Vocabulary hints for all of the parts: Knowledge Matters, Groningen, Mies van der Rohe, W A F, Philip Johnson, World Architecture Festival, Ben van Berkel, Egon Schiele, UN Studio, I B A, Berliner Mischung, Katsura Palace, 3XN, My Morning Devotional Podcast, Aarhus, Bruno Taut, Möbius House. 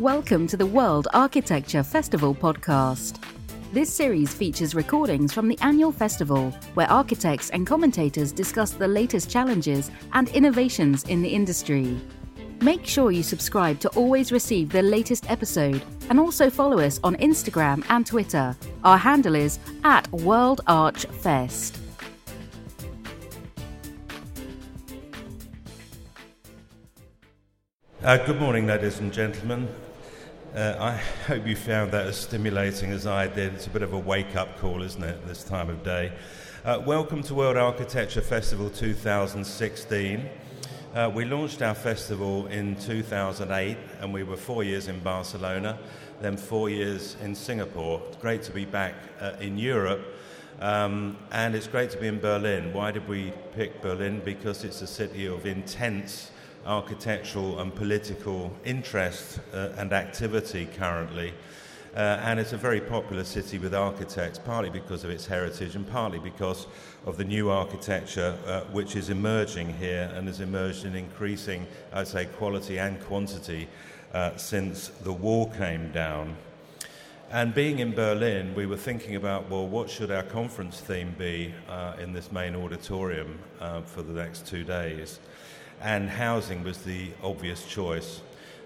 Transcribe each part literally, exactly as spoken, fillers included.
Welcome to the World Architecture Festival podcast. This series features recordings from the annual festival, where architects and commentators discuss the latest challenges and innovations in the industry. Make sure you subscribe to always receive the latest episode, and also follow us on Instagram and Twitter. Our handle is at World Arch Fest. Uh, good morning, ladies and gentlemen. Uh, I hope you found that as stimulating as I did. It's a bit of a wake-up call, isn't it, this time of day? Uh, welcome to World Architecture Festival two thousand sixteen. Uh, we launched our festival in two thousand eight, and we were four years in Barcelona, then four years in Singapore. It's great to be back uh, in Europe, um, and it's great to be in Berlin. Why did we pick Berlin? Because it's a city of intense architectural and political interest uh, and activity currently, uh, and it's a very popular city with architects, partly because of its heritage and partly because of the new architecture uh, which is emerging here and has emerged in increasing, I'd say, quality and quantity uh, since the wall came down. And being in Berlin, we were thinking about, well, what should our conference theme be uh, in this main auditorium uh, for the next two days? And housing was the obvious choice.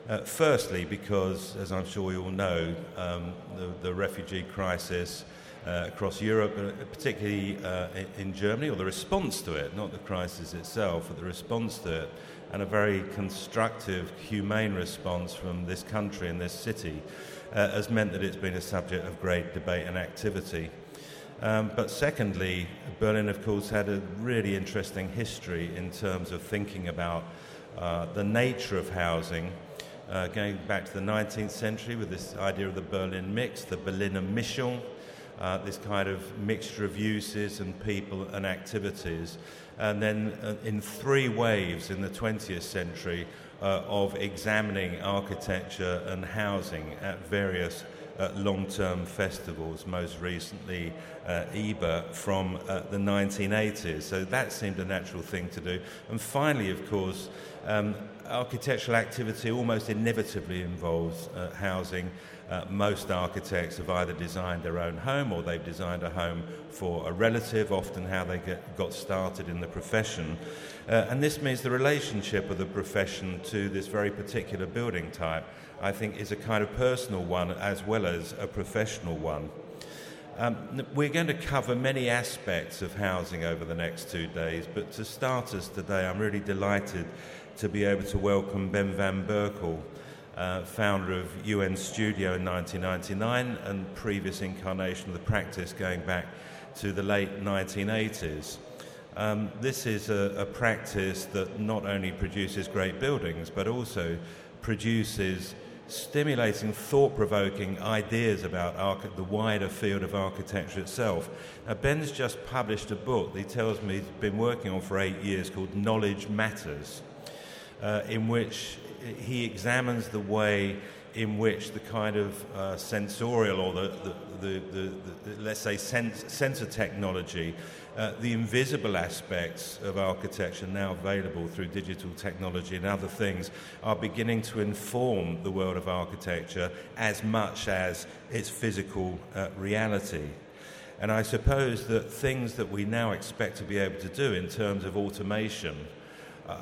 Uh, firstly, because, as I'm sure you all know, um, the, the refugee crisis uh, across Europe, particularly uh, in Germany, or the response to it, not the crisis itself, but the response to it, and a very constructive, humane response from this country and this city, uh, has meant that it's been a subject of great debate and activity. Um, but secondly, Berlin, of course, had a really interesting history in terms of thinking about uh, the nature of housing, uh, going back to the nineteenth century with this idea of the Berlin mix, the Berliner Mischung, uh, this kind of mixture of uses and people and activities, and then uh, in three waves in the twentieth century uh, of examining architecture and housing at various Uh, long-term festivals, most recently uh, I B A from uh, the nineteen eighties. So that seemed a natural thing to do. And finally, of course, um, architectural activity almost inevitably involves uh, housing. Uh, most architects have either designed their own home or they've designed a home for a relative, often how they get, got started in the profession. Uh, and this means the relationship of the profession to this very particular building type, I think, is a kind of personal one as well as a professional one. Um, we're going to cover many aspects of housing over the next two days, but to start us today, I'm really delighted to be able to welcome Ben van Berkel, uh, founder of U N Studio in nineteen ninety-nine and previous incarnation of the practice going back to the late nineteen eighties. Um, this is a, a practice that not only produces great buildings, but also produces stimulating, thought-provoking ideas about archi- the wider field of architecture itself. Now, Ben's just published a book that he tells me he's been working on for eight years called Knowledge Matters, uh, in which he examines the way in which the kind of uh, sensorial or the, the, the, the, the, the let's say, sense, sensor technology, uh, the invisible aspects of architecture now available through digital technology and other things are beginning to inform the world of architecture as much as its physical uh, reality. And I suppose that things that we now expect to be able to do in terms of automation,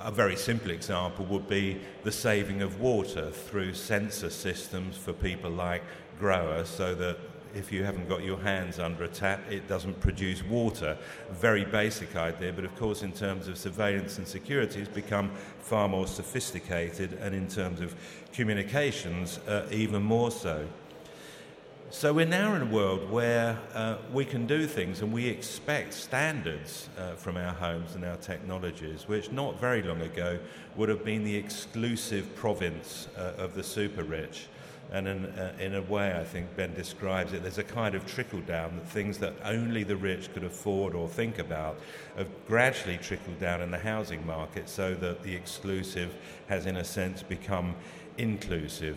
a very simple example would be the saving of water through sensor systems for people like growers, so that if you haven't got your hands under a tap, it doesn't produce water. Very basic idea, but of course in terms of surveillance and security, it's become far more sophisticated, and in terms of communications, uh, even more so. So we're now in a world where uh, we can do things and we expect standards uh, from our homes and our technologies, which not very long ago would have been the exclusive province uh, of the super rich. And in, uh, in a way, I think Ben describes it, there's a kind of trickle-down, that things that only the rich could afford or think about have gradually trickled down in the housing market, so that the exclusive has, in a sense, become inclusive.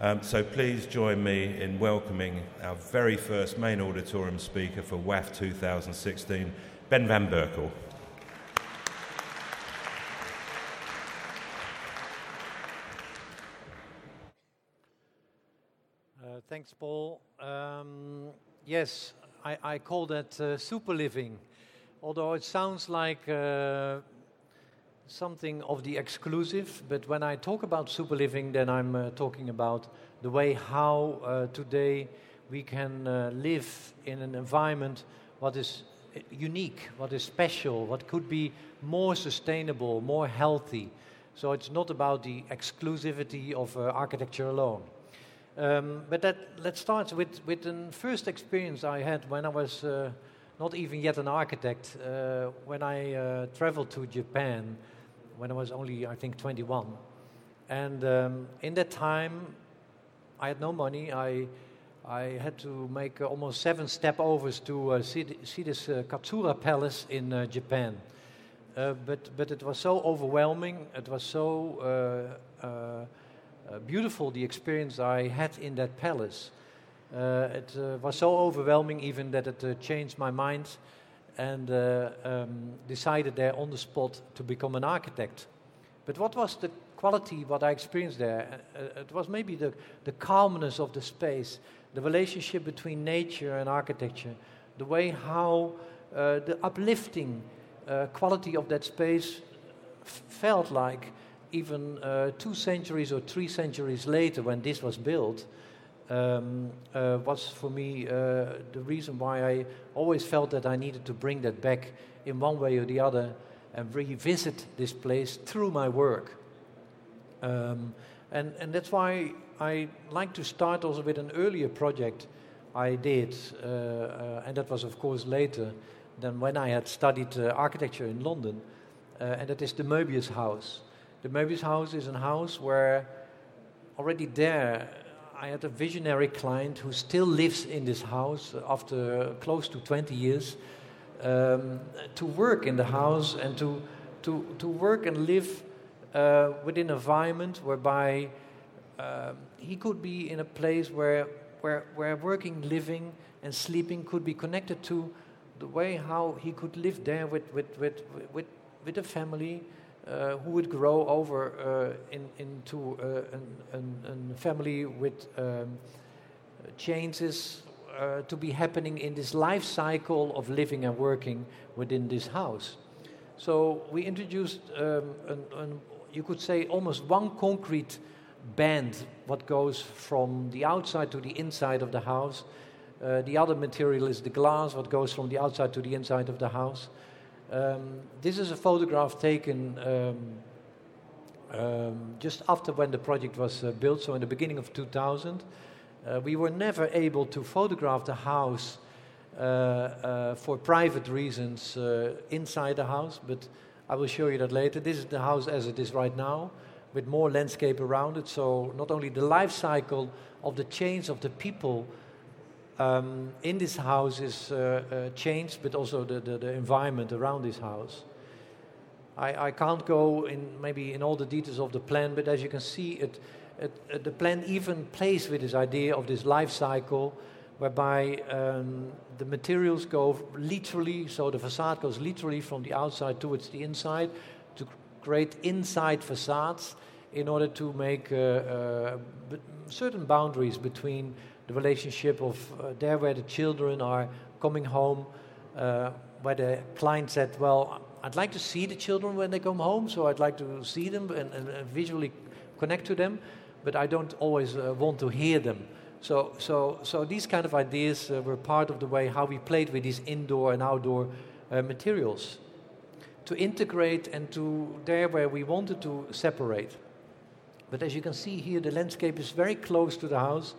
Um, so please join me in welcoming our very first main auditorium speaker for W A F two thousand sixteen, Ben van Berkel. Thanks, Paul. Um, yes, I, I call that uh, super living, although it sounds like uh, something of the exclusive, but when I talk about super living, then I'm uh, talking about the way how uh, today we can uh, live in an environment what is unique, what is special, what could be more sustainable, more healthy. So it's not about the exclusivity of uh, architecture alone. Um, but that, let's start with, with the first experience I had when I was uh, not even yet an architect, uh, when I uh, traveled to Japan, when I was only, I think, twenty-one. And um, in that time, I had no money. I I had to make uh, almost seven step-overs to uh, see, th- see this uh, Katsura Palace in uh, Japan. Uh, but, but it was so overwhelming, it was so uh, uh, uh, beautiful, the experience I had in that palace. Uh, it uh, was so overwhelming even that it uh, changed my mind and uh, um, decided there on the spot to become an architect. But what was the quality what I experienced there? Uh, it was maybe the, the calmness of the space, the relationship between nature and architecture, the way how uh, the uplifting uh, quality of that space f- felt like even uh, two centuries or three centuries later when this was built, um, uh, was for me uh, the reason why I always felt that I needed to bring that back in one way or the other and revisit this place through my work. Um, and, and that's why I like to start also with an earlier project I did, uh, uh, and that was of course later than when I had studied uh, architecture in London, uh, and that is the Möbius House. The Möbius House is a house where already there I had a visionary client who still lives in this house after close to twenty years, um, to work in the house and to, to, to work and live Uh, within an environment whereby uh, he could be in a place where, where where working, living, and sleeping could be connected to the way how he could live there with with with with, with a family uh, who would grow over uh, in, into uh, a family with um, changes uh, to be happening in this life cycle of living and working within this house. So we introduced, um, an, an, you could say, almost one concrete band, what goes from the outside to the inside of the house. Uh, the other material is the glass, what goes from the outside to the inside of the house. Um, this is a photograph taken um, um, just after when the project was uh, built, so in the beginning of two thousand. Uh, we were never able to photograph the house Uh, uh, for private reasons uh, inside the house, but I will show you that later. This is the house as it is right now, with more landscape around it, so not only the life cycle of the change of the people um, in this house is uh, uh, changed, but also the, the, the environment around this house. I, I can't go in maybe in all the details of the plan, but as you can see, it, it, it the plan even plays with this idea of this life cycle, whereby um, the materials go literally, so the facade goes literally from the outside towards the inside to create inside facades in order to make uh, uh, b- certain boundaries between the relationship of uh, there where the children are coming home, uh, where the client said, well, I'd like to see the children when they come home, so I'd like to see them and, and, and visually connect to them, but I don't always uh, want to hear them. So, so, so these kind of ideas uh, were part of the way how we played with these indoor and outdoor uh, materials to integrate and to there where we wanted to separate. But as you can see here, the landscape is very close to the house.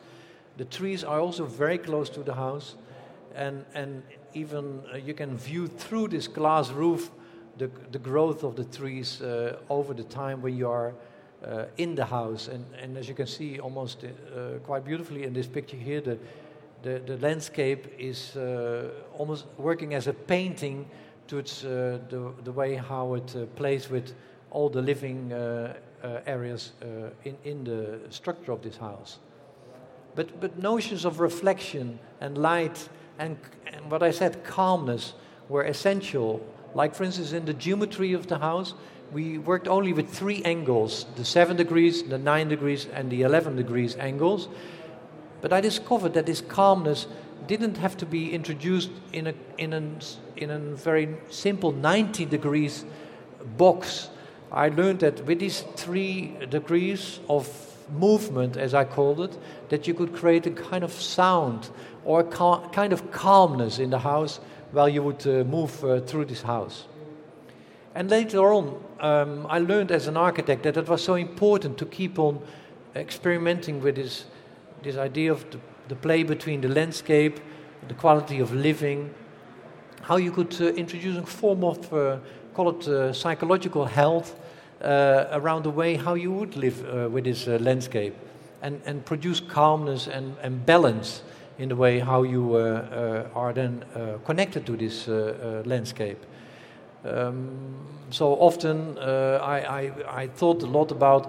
The trees are also very close to the house, and and even uh, you can view through this glass roof the the growth of the trees uh, over the time when you are Uh, in the house, and, and as you can see almost uh, quite beautifully in this picture here, the the, the landscape is uh, almost working as a painting towards uh, the, the way how it uh, plays with all the living uh, uh, areas uh, in, in the structure of this house. But, but notions of reflection and light and, and what I said, calmness, were essential. Like for instance in the geometry of the house, we worked only with three angles, the seven degrees, the nine degrees, and the eleven degrees angles. But I discovered that this calmness didn't have to be introduced in a in an in a very simple ninety degrees box. I learned that with these three degrees of movement, as I called it, that you could create a kind of sound or a cal- kind of calmness in the house while you would uh, move uh, through this house. And later on, um, I learned as an architect that it was so important to keep on experimenting with this this idea of the, the play between the landscape, the quality of living, how you could uh, introduce a form of, uh, call it uh, psychological health, Uh, around the way how you would live uh, with this uh, landscape and, and produce calmness and, and balance in the way how you uh, uh, are then uh, connected to this uh, uh, landscape. Um, so often uh, I, I, I thought a lot about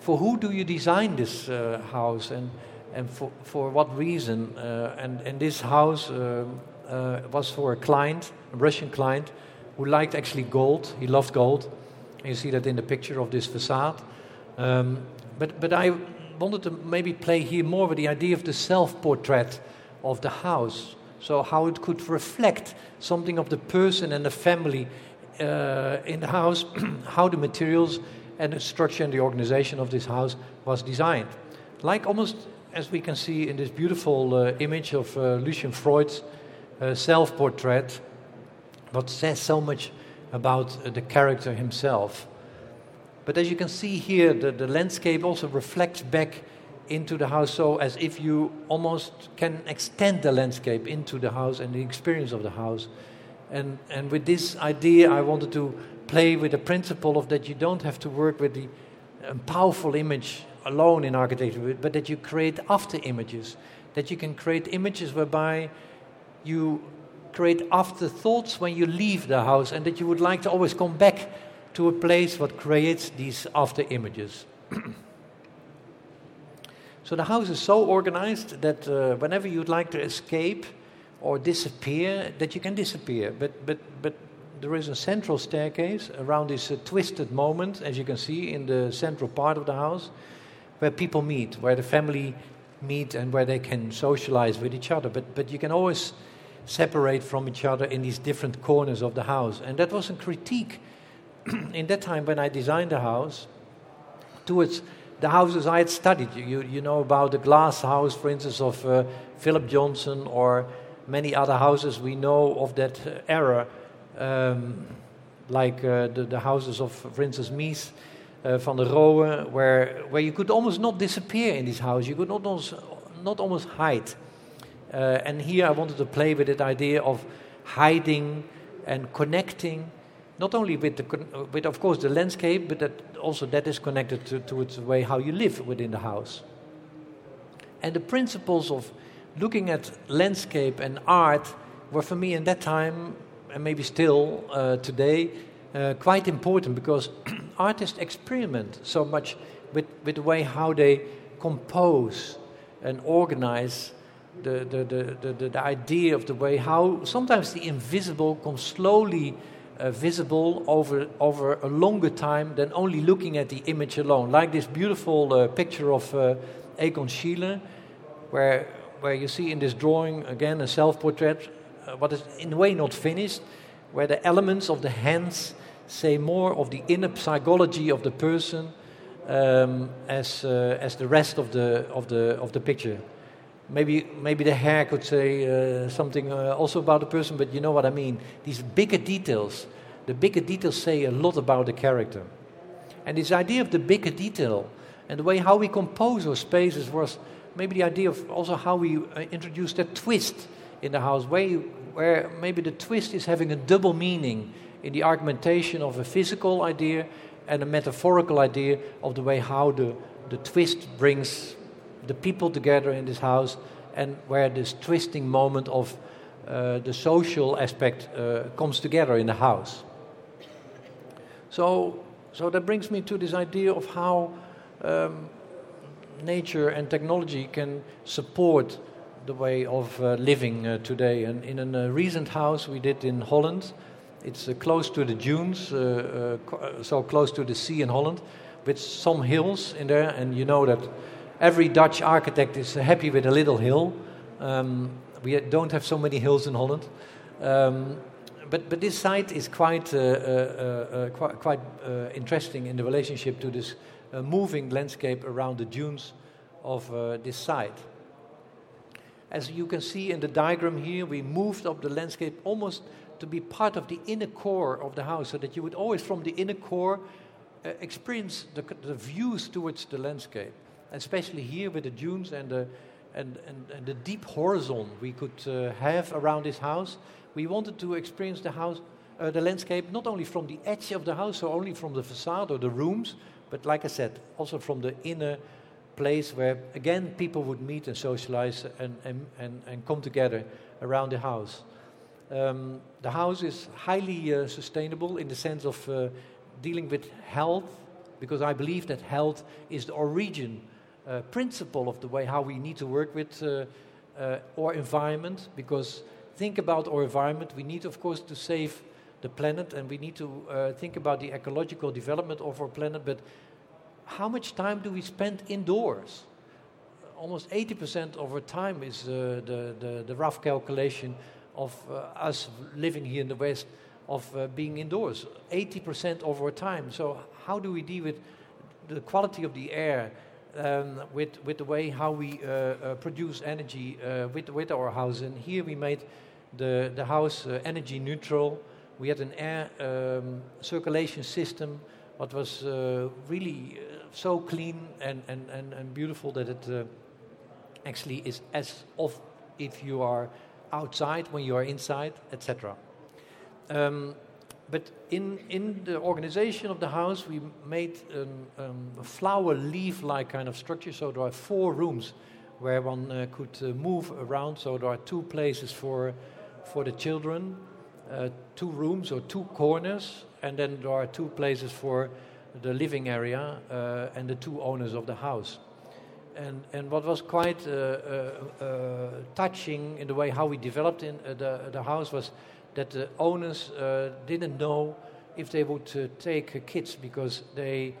for who do you design this uh, house and, and for, for what reason. Uh, and, and this house uh, uh, was for a client, a Russian client, who liked actually gold. He loved gold. You see that in the picture of this facade. Um, but but I wanted to maybe play here more with the idea of the self-portrait of the house. So how it could reflect something of the person and the family uh, in the house, how the materials and the structure and the organization of this house was designed. Like almost as we can see in this beautiful uh, image of uh, Lucian Freud's uh, self-portrait, what says so much about the character himself. But as you can see here, the, the landscape also reflects back into the house, so as if you almost can extend the landscape into the house and the experience of the house. And, and with this idea, I wanted to play with the principle of that you don't have to work with the um, powerful image alone in architecture, but that you create after images, that you can create images whereby you create afterthoughts when you leave the house, and that you would like to always come back to a place what creates these after images. So the house is so organized that uh, whenever you'd like to escape or disappear, that you can disappear. But but but there is a central staircase around this uh, twisted moment, as you can see in the central part of the house, where people meet, where the family meet, and where they can socialize with each other. But but you can always separate from each other in these different corners of the house. And that was a critique in that time when I designed the house towards the houses I had studied. You, you know about the glass house, for instance, of uh, Philip Johnson, or many other houses we know of that uh, era, um, like uh, the, the houses of, for instance, Mies uh, van der Rohe, where, where you could almost not disappear in this house. You could not almost, not almost hide. Uh, and here I wanted to play with that idea of hiding and connecting, not only with, the con- with of course, the landscape, but that also that is connected to, to the way how you live within the house. And the principles of looking at landscape and art were for me in that time, and maybe still uh, today, uh, quite important, because artists experiment so much with, with the way how they compose and organize The, the, the, the, the idea of the way how sometimes the invisible comes slowly uh, visible over over a longer time than only looking at the image alone. Like this beautiful uh, picture of uh, Egon Schiele, where where you see in this drawing again a self-portrait, uh, what is in a way not finished, where the elements of the hands say more of the inner psychology of the person um, as uh, as the rest of the of the of the picture. Maybe maybe the hair could say uh, something uh, also about the person, but you know what I mean. These bigger details, the bigger details say a lot about the character. And this idea of the bigger detail and the way how we compose our spaces was maybe the idea of also how we uh, introduced a twist in the house, where, you, where maybe the twist is having a double meaning in the argumentation of a physical idea and a metaphorical idea of the way how the, the twist brings the people together in this house, and where this twisting moment of uh, the social aspect uh, comes together in the house. So, so that brings me to this idea of how um, nature and technology can support the way of uh, living uh, today. And in a recent house we did in Holland, it's uh, close to the dunes, uh, uh, so close to the sea in Holland, with some hills in there, and you know that every Dutch architect is happy with a little hill. Um, we don't have so many hills in Holland. Um, But, but this site is quite uh, uh, uh, quite, quite uh, interesting in the relationship to this uh, moving landscape around the dunes of uh, this site. As you can see in the diagram here, we moved up the landscape almost to be part of the inner core of the house, so that you would always, from the inner core, uh, experience the, the views towards the landscape, especially here with the dunes and the, and, and, and the deep horizon we could uh, have around this house. We wanted to experience the house, uh, the landscape, not only from the edge of the house, so only from the facade or the rooms, but like I said, also from the inner place where, again, people would meet and socialize and, and, and, and come together around the house. Um, the house is highly uh, sustainable in the sense of uh, dealing with health, because I believe that health is the origin uh, principle of the way how we need to work with uh, uh, our environment, because think about our environment. We need, of course, to save the planet, and we need to uh, think about the ecological development of our planet, but how much time do we spend indoors? Almost eighty percent of our time is uh, the, the, the rough calculation of uh, us living here in the West, of uh, being indoors, eighty percent of our time. So how do we deal with the quality of the air, Um, with, with the way how we uh, uh, produce energy uh, with, with our house? And here we made the, the house uh, energy neutral. We had an air um, circulation system that was uh, really uh, so clean and, and, and, and beautiful that it uh, actually is as of if you are outside when you are inside, et cetera. Um, But in, in the organization of the house, we made um, um, a flower leaf-like kind of structure. So there are four rooms where one uh, could uh, move around. So there are two places for, for the children, uh, two rooms or two corners. And then there are two places for the living area uh, and the two owners of the house. And, and what was quite uh, uh, uh, touching in the way how we developed in uh, the, the house was that the owners uh, didn't know if they would uh, take uh, kids, because they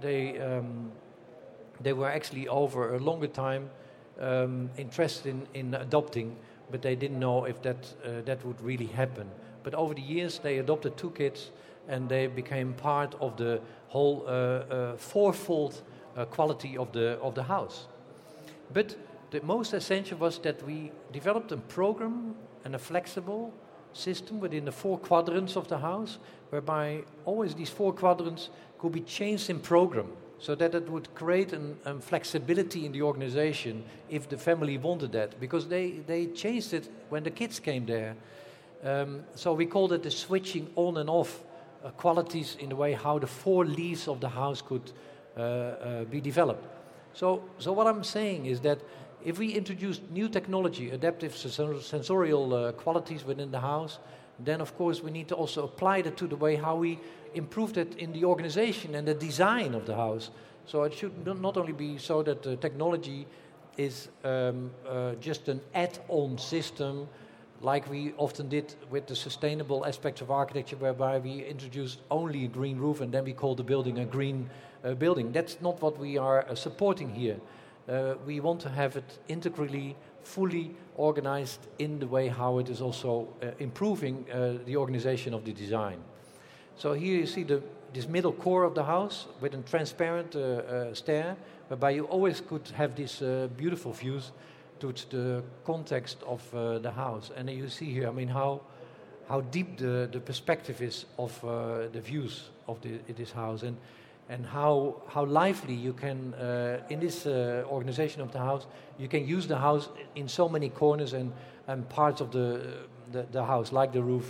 they um, they were actually over a longer time um, interested in, in adopting, but they didn't know if that uh, that would really happen. But over the years, they adopted two kids, and they became part of the whole uh, uh, fourfold uh, quality of the of the house. But the most essential was that we developed a program and a flexible system within the four quadrants of the house, whereby always these four quadrants could be changed in program, so that it would create an, an flexibility in the organization if the family wanted that, because they, they changed it when the kids came there. Um, so we called it the switching on and off uh, qualities in the way how the four leaves of the house could uh, uh, be developed. So, so what I'm saying is that if we introduce new technology, adaptive sensorial uh, qualities within the house, then of course we need to also apply that to the way how we improve it in the organization and the design of the house. So it should not only be so that the technology is um, uh, just an add-on system, like we often did with the sustainable aspects of architecture, whereby we introduced only a green roof and then we call the building a green uh, building. That's not what we are uh, supporting here. Uh, we want to have it integrally, fully organized in the way how it is also uh, improving uh, the organization of the design. So here you see the, this middle core of the house with a transparent uh, uh, stair, whereby you always could have these uh, beautiful views towards the context of uh, the house. And you see here, I mean, how how deep the, the perspective is of uh, the views of the, this house. And, And how how lively you can, uh, in this uh, organization of the house, you can use the house in so many corners and, and parts of the, the the house, like the roof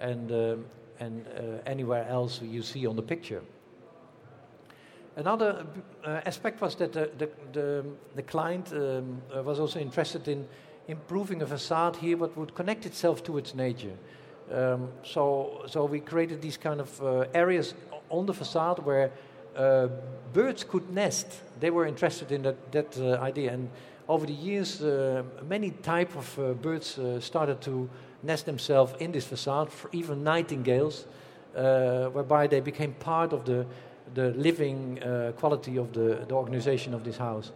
and, uh, and uh, anywhere else you see on the picture. Another uh, aspect was that the, the, the, the client um, uh, was also interested in improving a facade here that would connect itself to its nature. Um, so, so we created these kind of uh, areas on the facade where uh, birds could nest. They were interested in that, that uh, idea. And over the years, uh, many type of uh, birds uh, started to nest themselves in this facade, even nightingales, uh, whereby they became part of the, the living uh, quality of the, the organization of this house.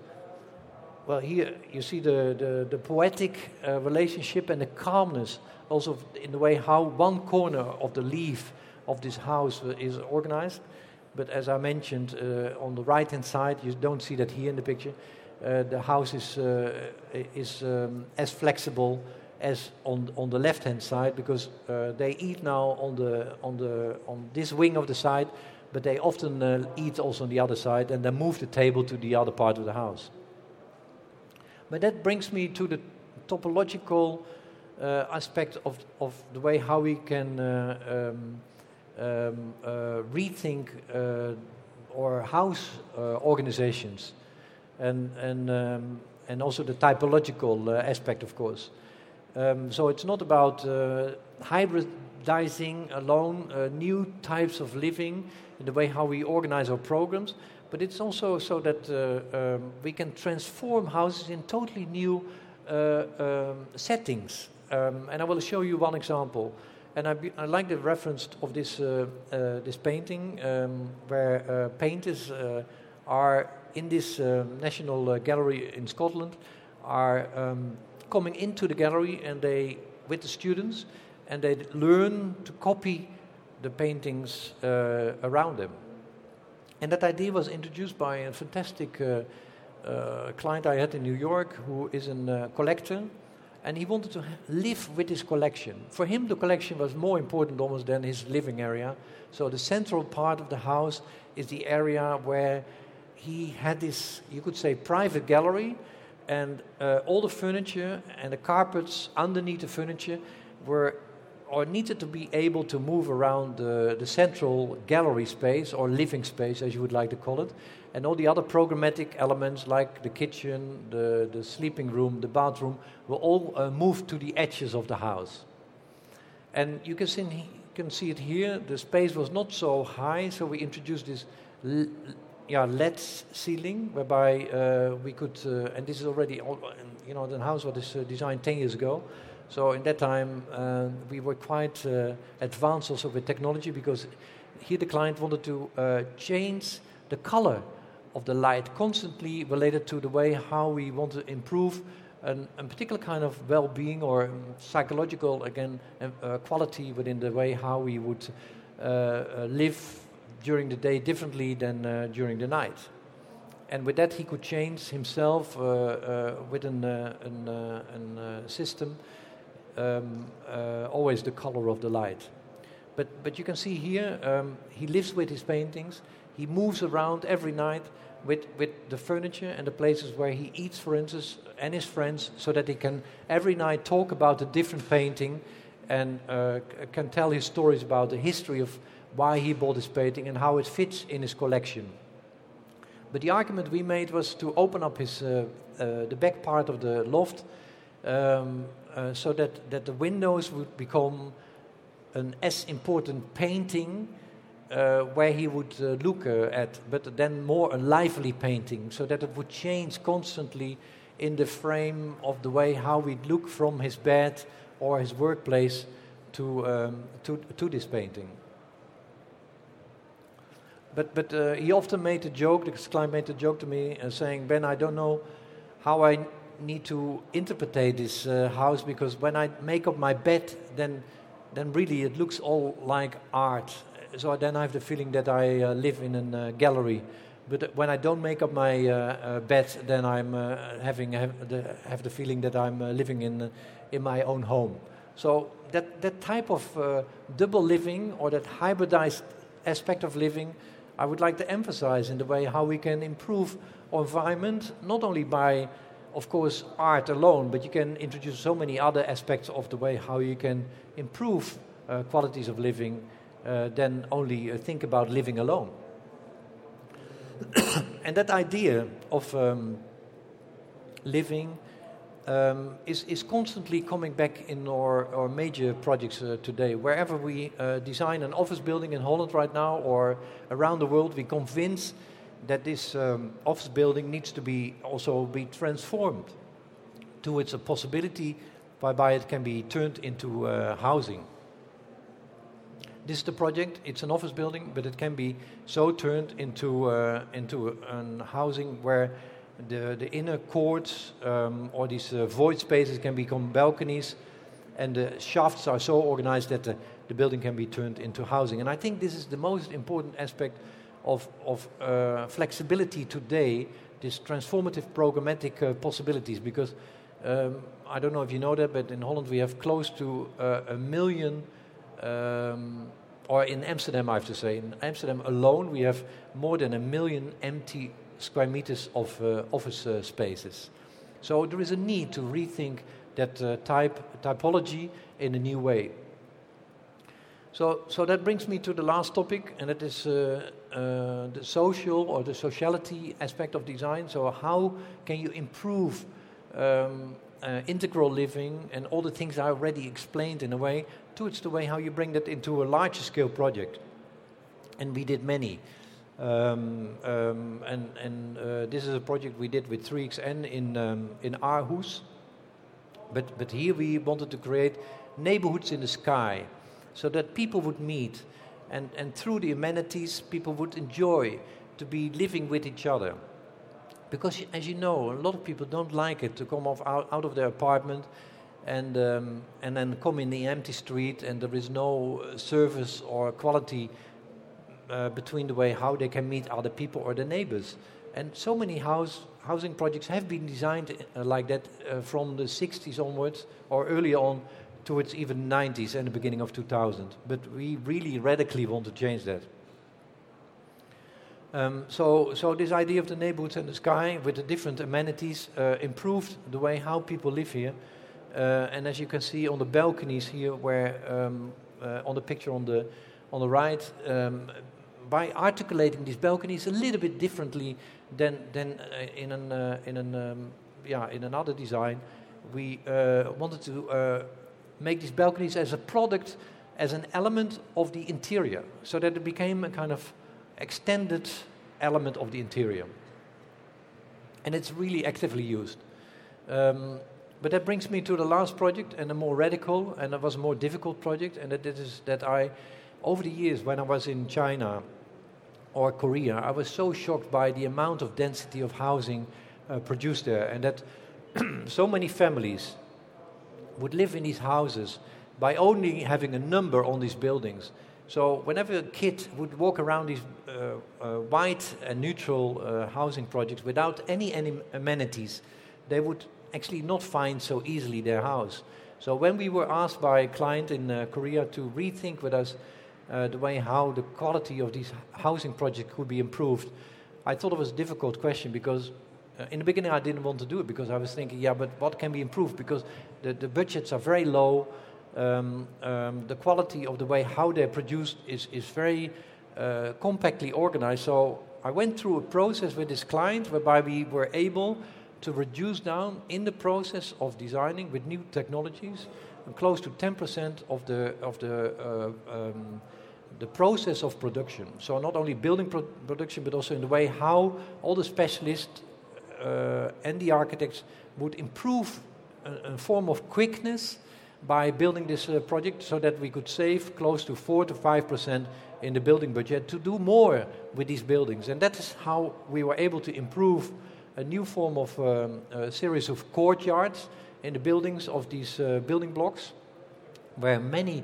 Well, here you see the, the, the poetic uh, relationship and the calmness also in the way how one corner of the leaf of this house is organized. But as I mentioned, uh, on the right-hand side, you don't see that here in the picture, uh, the house is uh, is um, as flexible as on on the left-hand side, because uh, they eat now on the on the on this wing of the side, but they often uh, eat also on the other side, and then move the table to the other part of the house. But that brings me to the topological uh, aspect of, of the way how we can uh, um, um, uh, rethink uh, our house uh, organizations, and and um, and also the typological uh, aspect, of course. Um, so it's not about uh, hybridizing alone, uh, new types of living, in the way how we organize our programs. But it's also so that uh, um, we can transform houses in totally new uh, um, settings. Um, and I will show you one example. And I, be, I like the reference of this uh, uh, this painting, um, where uh, painters uh, are in this uh, National uh, Gallery in Scotland, are um, coming into the gallery and they with the students, and they learn to copy the paintings uh, around them. And that idea was introduced by a fantastic uh, uh, client I had in New York, who is a uh, collector, and he wanted to ha- live with his collection. For him, the collection was more important almost than his living area. So the central part of the house is the area where he had this, you could say, private gallery, and uh, all the furniture and the carpets underneath the furniture were or needed to be able to move around the, the central gallery space, or living space, as you would like to call it, and all the other programmatic elements like the kitchen, the, the sleeping room, the bathroom, were all uh, moved to the edges of the house. And you can see, you can see it here, the space was not so high, so we introduced this l- yeah, L E D ceiling, whereby uh, we could, uh, and this is already, all, you know, the house was uh, designed ten years ago, so in that time, uh, we were quite uh, advanced also with technology, because here the client wanted to uh, change the color of the light constantly related to the way how we want to improve an, a particular kind of well-being or um, psychological, again, uh, quality within the way how we would uh, uh, live during the day differently than uh, during the night. And with that, he could change himself uh, uh, within uh, an, uh, an, uh, system. Um, uh, always the color of the light, but but you can see here um, he lives with his paintings. He moves around every night with with the furniture and the places where he eats, for instance, and his friends, so that he can every night talk about a different painting, and uh, c- can tell his stories about the history of why he bought this painting and how it fits in his collection. But the argument we made was to open up his uh, uh, the back part of the loft. Um, Uh, so that, that the windows would become an as important painting uh, where he would uh, look uh, at, but then more a lively painting, so that it would change constantly in the frame of the way how we'd look from his bed or his workplace to um, to, to this painting. But but uh, he often made a joke, this client made a joke to me, uh, saying, "Ben, I don't know how I need to interpretate this uh, house, because when I make up my bed, then then really it looks all like art. So then I have the feeling that I uh, live in a uh, gallery. But when I don't make up my uh, uh, bed, then I'm uh, having have the, have the feeling that I'm uh, living in uh, in my own home." So that that type of uh, double living, or that hybridized aspect of living, I would like to emphasize in the way how we can improve our environment, not only by of course, art alone, but you can introduce so many other aspects of the way how you can improve uh, qualities of living uh, than only uh, think about living alone. And that idea of um, living um, is, is constantly coming back in our, our major projects uh, today. Wherever we uh, design an office building in Holland right now, or around the world, we convince that this um, office building needs to be also be transformed to its a possibility whereby it can be turned into uh, housing. This is the project. It's an office building, but it can be so turned into uh, into a, a housing where the, the inner courts um, or these uh, void spaces can become balconies, and the shafts are so organized that the, the building can be turned into housing. And I think this is the most important aspect of, of uh, flexibility today, this transformative programmatic uh, possibilities, because um, I don't know if you know that, but in Holland we have close to uh, a million, um, or in Amsterdam I have to say, in Amsterdam alone we have more than a million empty square meters of uh, office uh, spaces. So there is a need to rethink that uh, type typology in a new way. So, so that brings me to the last topic, and that is uh, uh, the social or the sociality aspect of design. So how can you improve um, uh, integral living and all the things I already explained in a way, towards the way how you bring that into a larger scale project. And we did many. Um, um, and and uh, this is a project we did with three X N in, um, in Aarhus. But, but here we wanted to create neighborhoods in the sky, so that people would meet, and, and through the amenities, people would enjoy to be living with each other. Because, as you know, a lot of people don't like it to come off out, out of their apartment and um, and then come in the empty street, and there is no service or quality uh, between the way how they can meet other people or their neighbors. And so many house housing projects have been designed uh, like that uh, from the sixties onwards, or earlier on, towards even nineties and the beginning of two thousand. But we really radically want to change that. Um, so, so this idea of the neighborhoods and the sky with the different amenities uh, improved the way how people live here. Uh, and as you can see on the balconies here, where um, uh, on the picture on the on the right, um, by articulating these balconies a little bit differently than than uh, in an uh, in an um, yeah in another design, we uh, wanted to. Uh, make these balconies as a product, as an element of the interior, so that it became a kind of extended element of the interior. And it's really actively used. Um, but that brings me to the last project, and a more radical, and it was a more difficult project, and that is that I, over the years when I was in China or Korea, I was so shocked by the amount of density of housing uh, produced there, and that so many families would live in these houses by only having a number on these buildings. So whenever a kid would walk around these uh, uh, white and neutral uh, housing projects without any, any amenities, they would actually not find so easily their house. So when we were asked by a client in uh, Korea to rethink with us uh, the way how the quality of these housing projects could be improved, I thought it was a difficult question, because in the beginning, I didn't want to do it, because I was thinking, yeah, but what can be improved? Because the, the budgets are very low. Um, um, the quality of the way how they're produced is, is very uh, compactly organized. So I went through a process with this client whereby we were able to reduce down in the process of designing with new technologies close to ten percent of the of the uh, um, the process of production. So not only building pro- production, but also in the way how all the specialists Uh, and the architects would improve a, a form of quickness by building this uh, project, so that we could save close to four to five percent in the building budget to do more with these buildings. And that is how we were able to improve a new form of um, a series of courtyards in the buildings of these uh, building blocks, where many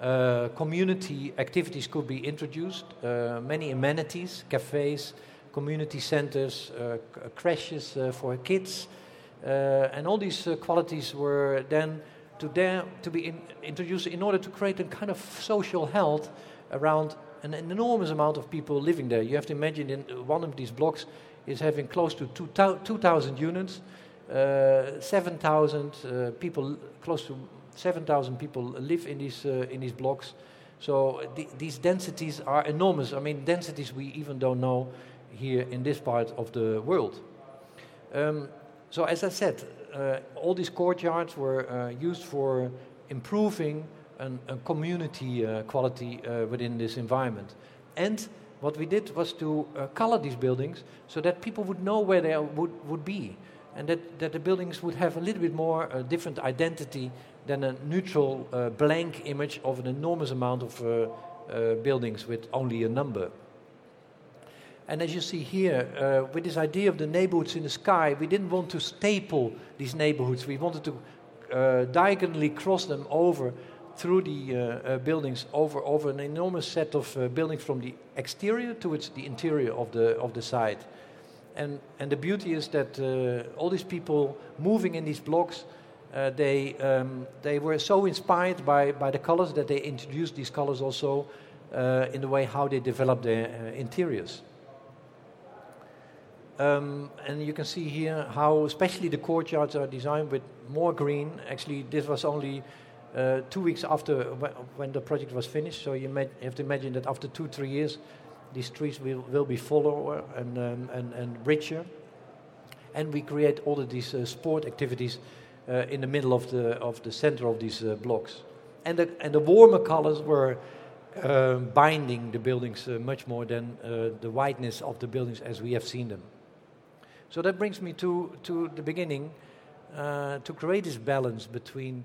uh, community activities could be introduced, uh, many amenities, cafes, community centers, uh, c- crashes uh, for kids, uh, and all these uh, qualities were then to there to be in, introduced in order to create a kind of social health around an, an enormous amount of people living there. You have to imagine in one of these blocks is having close to two ta- two thousand units, uh, seven thousand uh, people, close to seven thousand people live in these uh, in these blocks. So th- these densities are enormous. I mean, densities we even don't know here in this part of the world. Um, so as I said, uh, all these courtyards were uh, used for improving an, a community uh, quality uh, within this environment. And what we did was to uh, color these buildings so that people would know where they would, would be, and that, that the buildings would have a little bit more uh, different identity than a neutral uh, blank image of an enormous amount of uh, uh, buildings with only a number. And as you see here, uh, with this idea of the neighborhoods in the sky, we didn't want to staple these neighborhoods. We wanted to uh, diagonally cross them over through the uh, uh, buildings, over over an enormous set of uh, buildings from the exterior towards the interior of the of the site. And and the beauty is that uh, all these people moving in these blocks, uh, they um, they were so inspired by, by the colors that they introduced these colors also uh, in the way how they develop their uh, interiors. Um, and you can see here how especially the courtyards are designed with more green. Actually, this was only uh, two weeks after w- when the project was finished. So you may have to imagine that after two, three years, these trees will, will be fuller and, um, and and richer. And we create all of these uh, sport activities uh, in the middle of the of the center of these uh, blocks. And the and the warmer colors were uh, binding the buildings uh, much more than uh, the whiteness of the buildings as we have seen them. So that brings me to, to the beginning, uh, to create this balance between uh,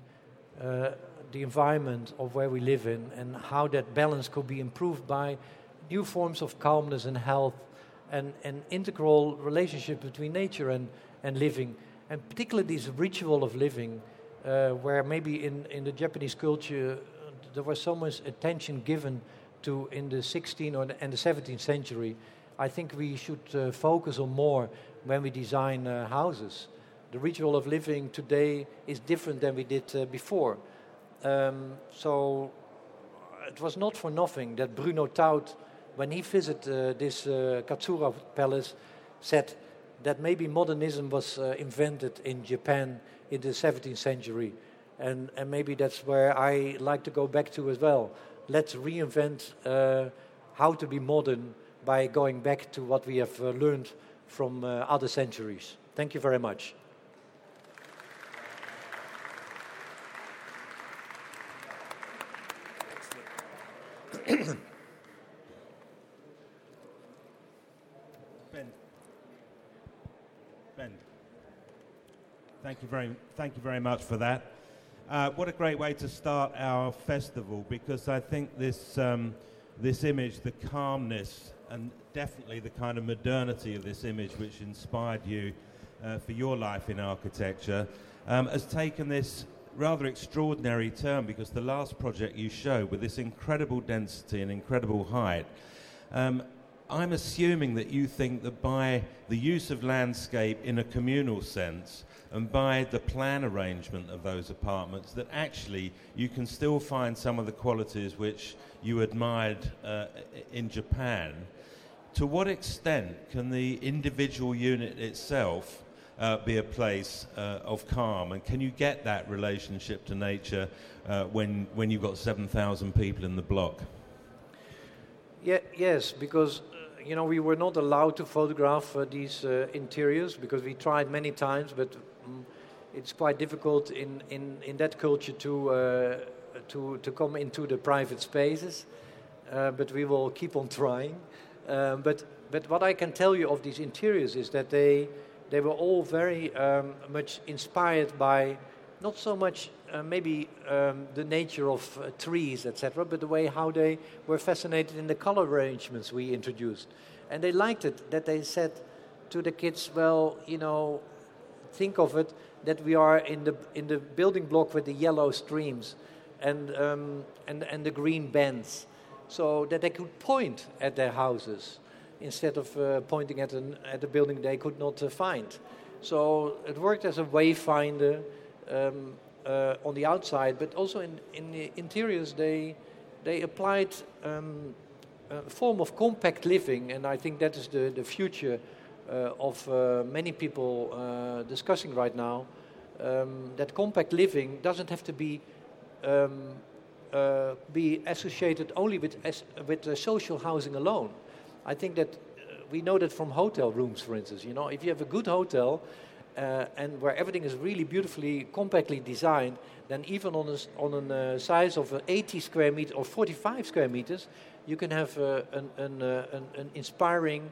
the environment of where we live in and how that balance could be improved by new forms of calmness and health and an integral relationship between nature and, and living. And particularly this ritual of living, uh, where maybe in, in the Japanese culture uh, there was so much attention given to in the sixteenth or the, and the seventeenth century. I think we should uh, focus on more when we design uh, houses. The ritual of living today is different than we did uh, before. Um, so it was not for nothing that Bruno Taut, when he visited uh, this uh, Katsura Palace, said that maybe modernism was uh, invented in Japan in the seventeenth century. And, and maybe that's where I like to go back to as well. Let's reinvent uh, how to be modern by going back to what we have uh, learned from uh, other centuries. Thank you very much. Ben. Ben. Thank you very, thank you very much for that. Uh, what a great way to start our festival, because I think this um, this image, the calmness, and definitely the kind of modernity of this image which inspired you uh, for your life in architecture, um, has taken this rather extraordinary turn, because the last project you showed with this incredible density and incredible height, um, I'm assuming that you think that by the use of landscape in a communal sense and by the plan arrangement of those apartments, that actually you can still find some of the qualities which you admired uh, in Japan. To what extent can the individual unit itself uh, be a place uh, of calm? And can you get that relationship to nature uh, when when you've got seven thousand people in the block? Yeah, yes, because uh, you know we were not allowed to photograph uh, these uh, interiors, because we tried many times, but um, it's quite difficult in, in, in that culture to uh, to to come into the private spaces. Uh, but we will keep on trying. Uh, but but what I can tell you of these interiors is that they they were all very um, much inspired by not so much uh, maybe um, the nature of uh, trees, et cetera, but the way how they were fascinated in the color arrangements we introduced. And they liked it that they said to the kids, well, you know, think of it that we are in the in the building block with the yellow streams and um, and and the green bands. So that they could point at their houses instead of uh, pointing at an at a building they could not uh, find. So it worked as a wayfinder um, uh, on the outside, but also in, in the interiors they they applied um, a form of compact living, and I think that is the the future uh, of uh, many people uh, discussing right now. Um, that compact living doesn't have to be. Um, Uh, be associated only with as, with uh, social housing alone. I think that uh, we know that from hotel rooms, for instance. You know, if you have a good hotel uh, and where everything is really beautifully, compactly designed, then even on a on a uh, size of uh, eighty square meter or forty-five square meters, you can have uh, an an, uh, an an inspiring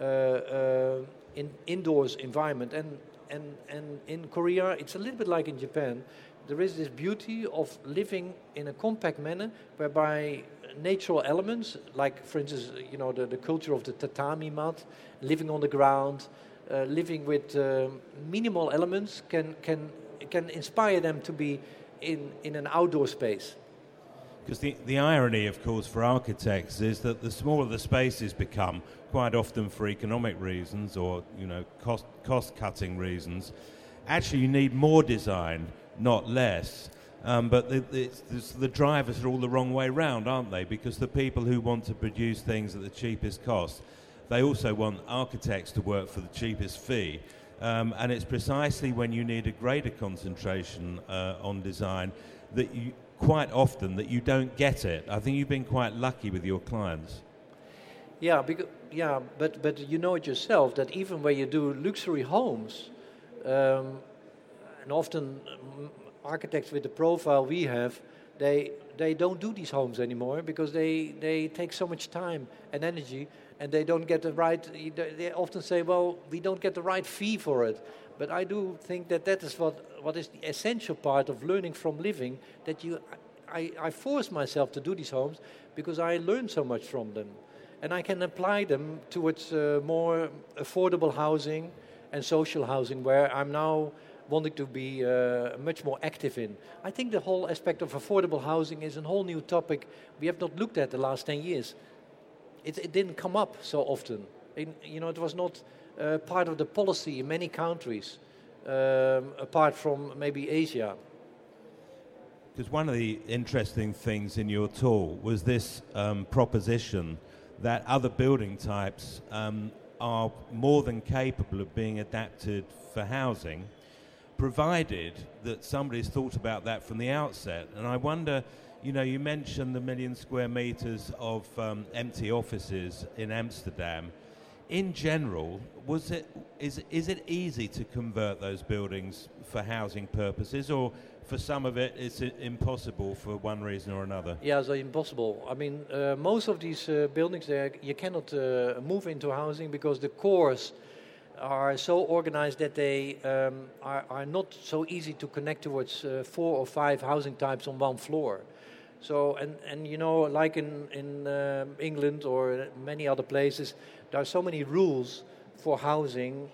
uh, uh, in, indoors environment. And and and in Korea, it's a little bit like in Japan. there is this beauty of living in a compact manner whereby natural elements, like, for instance, you know, the, the culture of the tatami mat, living on the ground, uh, living with um, minimal elements can can can inspire them to be in, in an outdoor space. Because the, the irony, of course, for architects is that the smaller the spaces become, quite often for economic reasons or, you know, cost, cost-cutting reasons, actually you need more design, not less. Um, but the, the, it's, the drivers are all the wrong way round, aren't they? Because the people who want to produce things at the cheapest cost, they also want architects to work for the cheapest fee. Um, and it's precisely when you need a greater concentration uh, on design that you... quite often that you don't get it. I think you've been quite lucky with your clients. Yeah, because, yeah, but but you know it yourself that even where you do luxury homes, um, and often um, architects with the profile we have, they they don't do these homes anymore because they, they take so much time and energy, and they don't get the right. They often say, well, we don't get the right fee for it. But I do think that that is what, what is the essential part of learning from living, that you, I, I force myself to do these homes because I learn so much from them. And I can apply them towards uh, more affordable housing and social housing, where I'm now wanting to be uh, much more active in. I think the whole aspect of affordable housing is a whole new topic we have not looked at the last ten years. It, it didn't come up so often. It, you know, it was not... Uh, part of the policy in many countries, um, apart from maybe Asia. Because one of the interesting things in your tour was this um, proposition that other building types um, are more than capable of being adapted for housing, provided that somebody's thought about that from the outset. And I wonder, you know, you mentioned the million square meters of um, empty offices in Amsterdam. In general, was it is is it easy to convert those buildings for housing purposes, or for some of it is it impossible for one reason or another? Yeah, it's impossible. I mean, uh, most of these uh, buildings there you cannot uh, move into housing because the cores are so organized that they um, are are not so easy to connect towards uh, four or five housing types on one floor. So and and you know, like in in uh, England or many other places, there are so many rules for housing uh,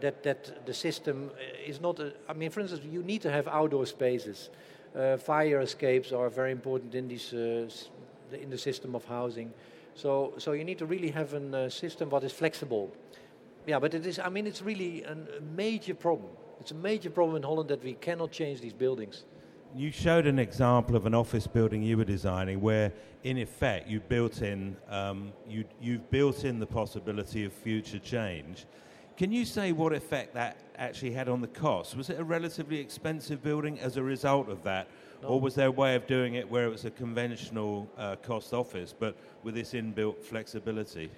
that that the system is not. A, I mean, for instance, you need to have outdoor spaces. Uh, fire escapes are very important in these uh, in the system of housing. So so you need to really have a uh, system that is flexible. Yeah, but it is. I mean, it's really an, a major problem. It's a major problem in Holland that we cannot change these buildings. You showed an example of an office building you were designing where, in effect, you built in, um, you, you've built in the possibility of future change. Can you say what effect that actually had on the cost? Was it a relatively expensive building as a result of that? No. Or was there a way of doing it where it was a conventional uh, cost office, but with this inbuilt flexibility?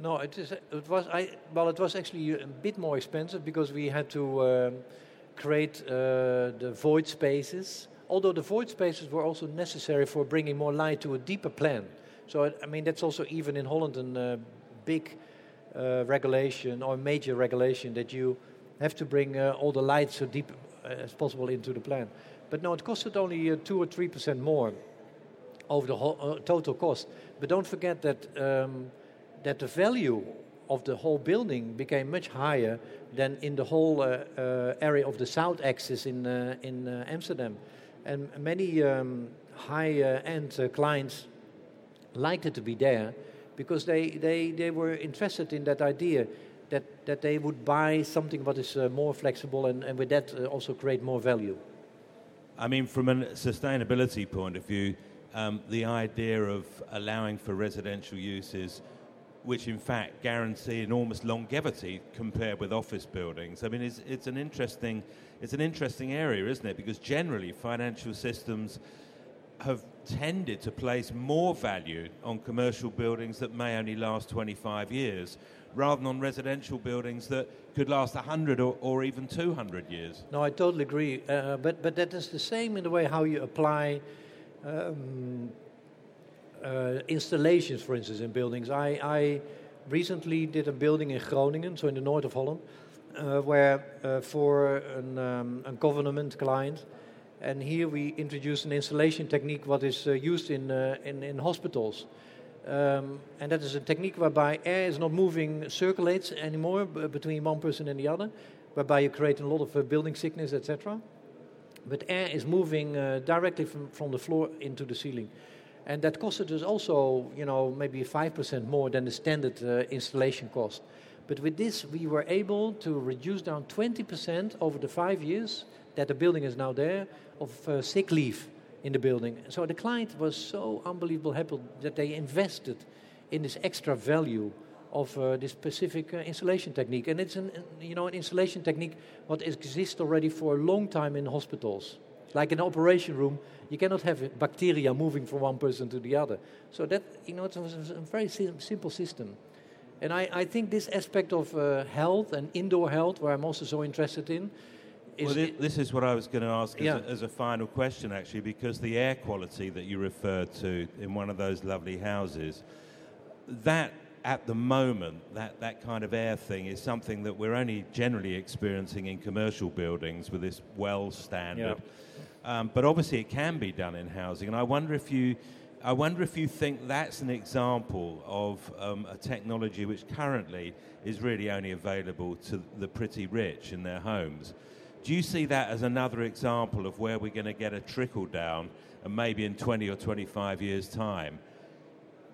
No, it, is, it was. I, well, it was actually a bit more expensive because we had to um, create uh, the void spaces. Although the void spaces were also necessary for bringing more light to a deeper plan. So, I mean, that's also even in Holland a uh, big uh, regulation or major regulation that you have to bring uh, all the light so deep as possible into the plan. But no, it costed only uh, two or three percent more over the whole, uh, total cost. But don't forget that um, that the value of the whole building became much higher than in the whole uh, uh, area of the South Axis in uh, in uh, Amsterdam. And many um, high-end uh, uh, clients liked it to be there because they, they, they were interested in that idea that, that they would buy something that is uh, more flexible and, and with that uh, also create more value. I mean, from a sustainability point of view, um, the idea of allowing for residential uses, which in fact guarantee enormous longevity compared with office buildings. I mean, it's, it's an interesting... It's an interesting area, isn't it? Because generally, financial systems have tended to place more value on commercial buildings that may only last twenty-five years, rather than on residential buildings that could last one hundred or, or even two hundred years. No, I totally agree. Uh, but but that is the same in the way how you apply um, uh, installations, for instance, in buildings. I, I recently did a building in Groningen, so in the north of Holland, Uh, where uh, for an, um, a government client And here we introduce an installation technique what is uh, used in, uh, in, in hospitals. Um, and that is a technique whereby air is not moving, circulates anymore b- between one person and the other, whereby you create a lot of uh, building sickness, et cetera. But air is moving uh, directly from, from the floor into the ceiling. And that costed us also, you know, maybe five percent more than the standard uh, installation cost. But with this, we were able to reduce down twenty percent over the five years that the building is now there of uh, sick leave in the building. So the client was so unbelievably happy that they invested in this extra value of uh, this specific uh, installation technique. And it's an, you know, an installation technique what exists already for a long time in hospitals. Like in an operation room, you cannot have bacteria moving from one person to the other. So that, you know, it was a very sim- simple system. And I, I think this aspect of uh, health and indoor health, where I'm also so interested in, is... Well, this, this is what I was going to ask as, yeah. a, as a final question, actually, because the air quality that you referred to in one of those lovely houses, that... At the moment, that, that kind of air thing is something that we're only generally experiencing in commercial buildings with this well standard. Yeah. Um, but obviously, it can be done in housing, and I wonder if you, I wonder if you think that's an example of um, a technology which currently is really only available to the pretty rich in their homes. Do you see that as another example of where we're going to get a trickle down, and maybe in twenty or twenty-five years' time?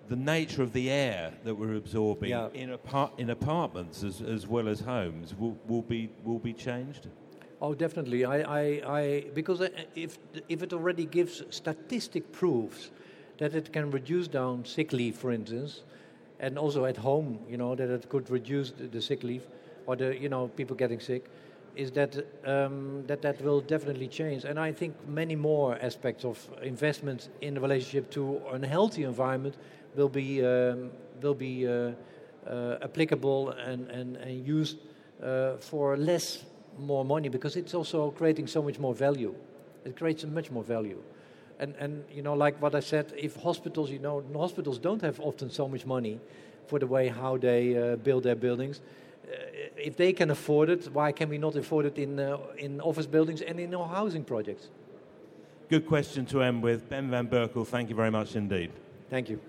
The nature of the air that we're absorbing yeah. in, apart, in apartments as, as well as homes will, will be will be changed. Oh, definitely. I, I, I because if if it already gives statistic proofs that it can reduce down sick leave, for instance, and also at home, you know, that it could reduce the, the sick leave or the you know people getting sick, is that um, that that will definitely change. And I think many more aspects of investment in the relationship to a healthy environment will be um, will be uh, uh, applicable and, and, and used uh, for less more money, because it's also creating so much more value. It creates much more value, and and you know like what I said, if hospitals you know hospitals don't have often so much money for the way how they uh, build their buildings. Uh, if they can afford it, why can we not afford it in uh, in office buildings and in our housing projects? Good question to end with, Ben van Berkel. Thank you very much indeed. Thank you.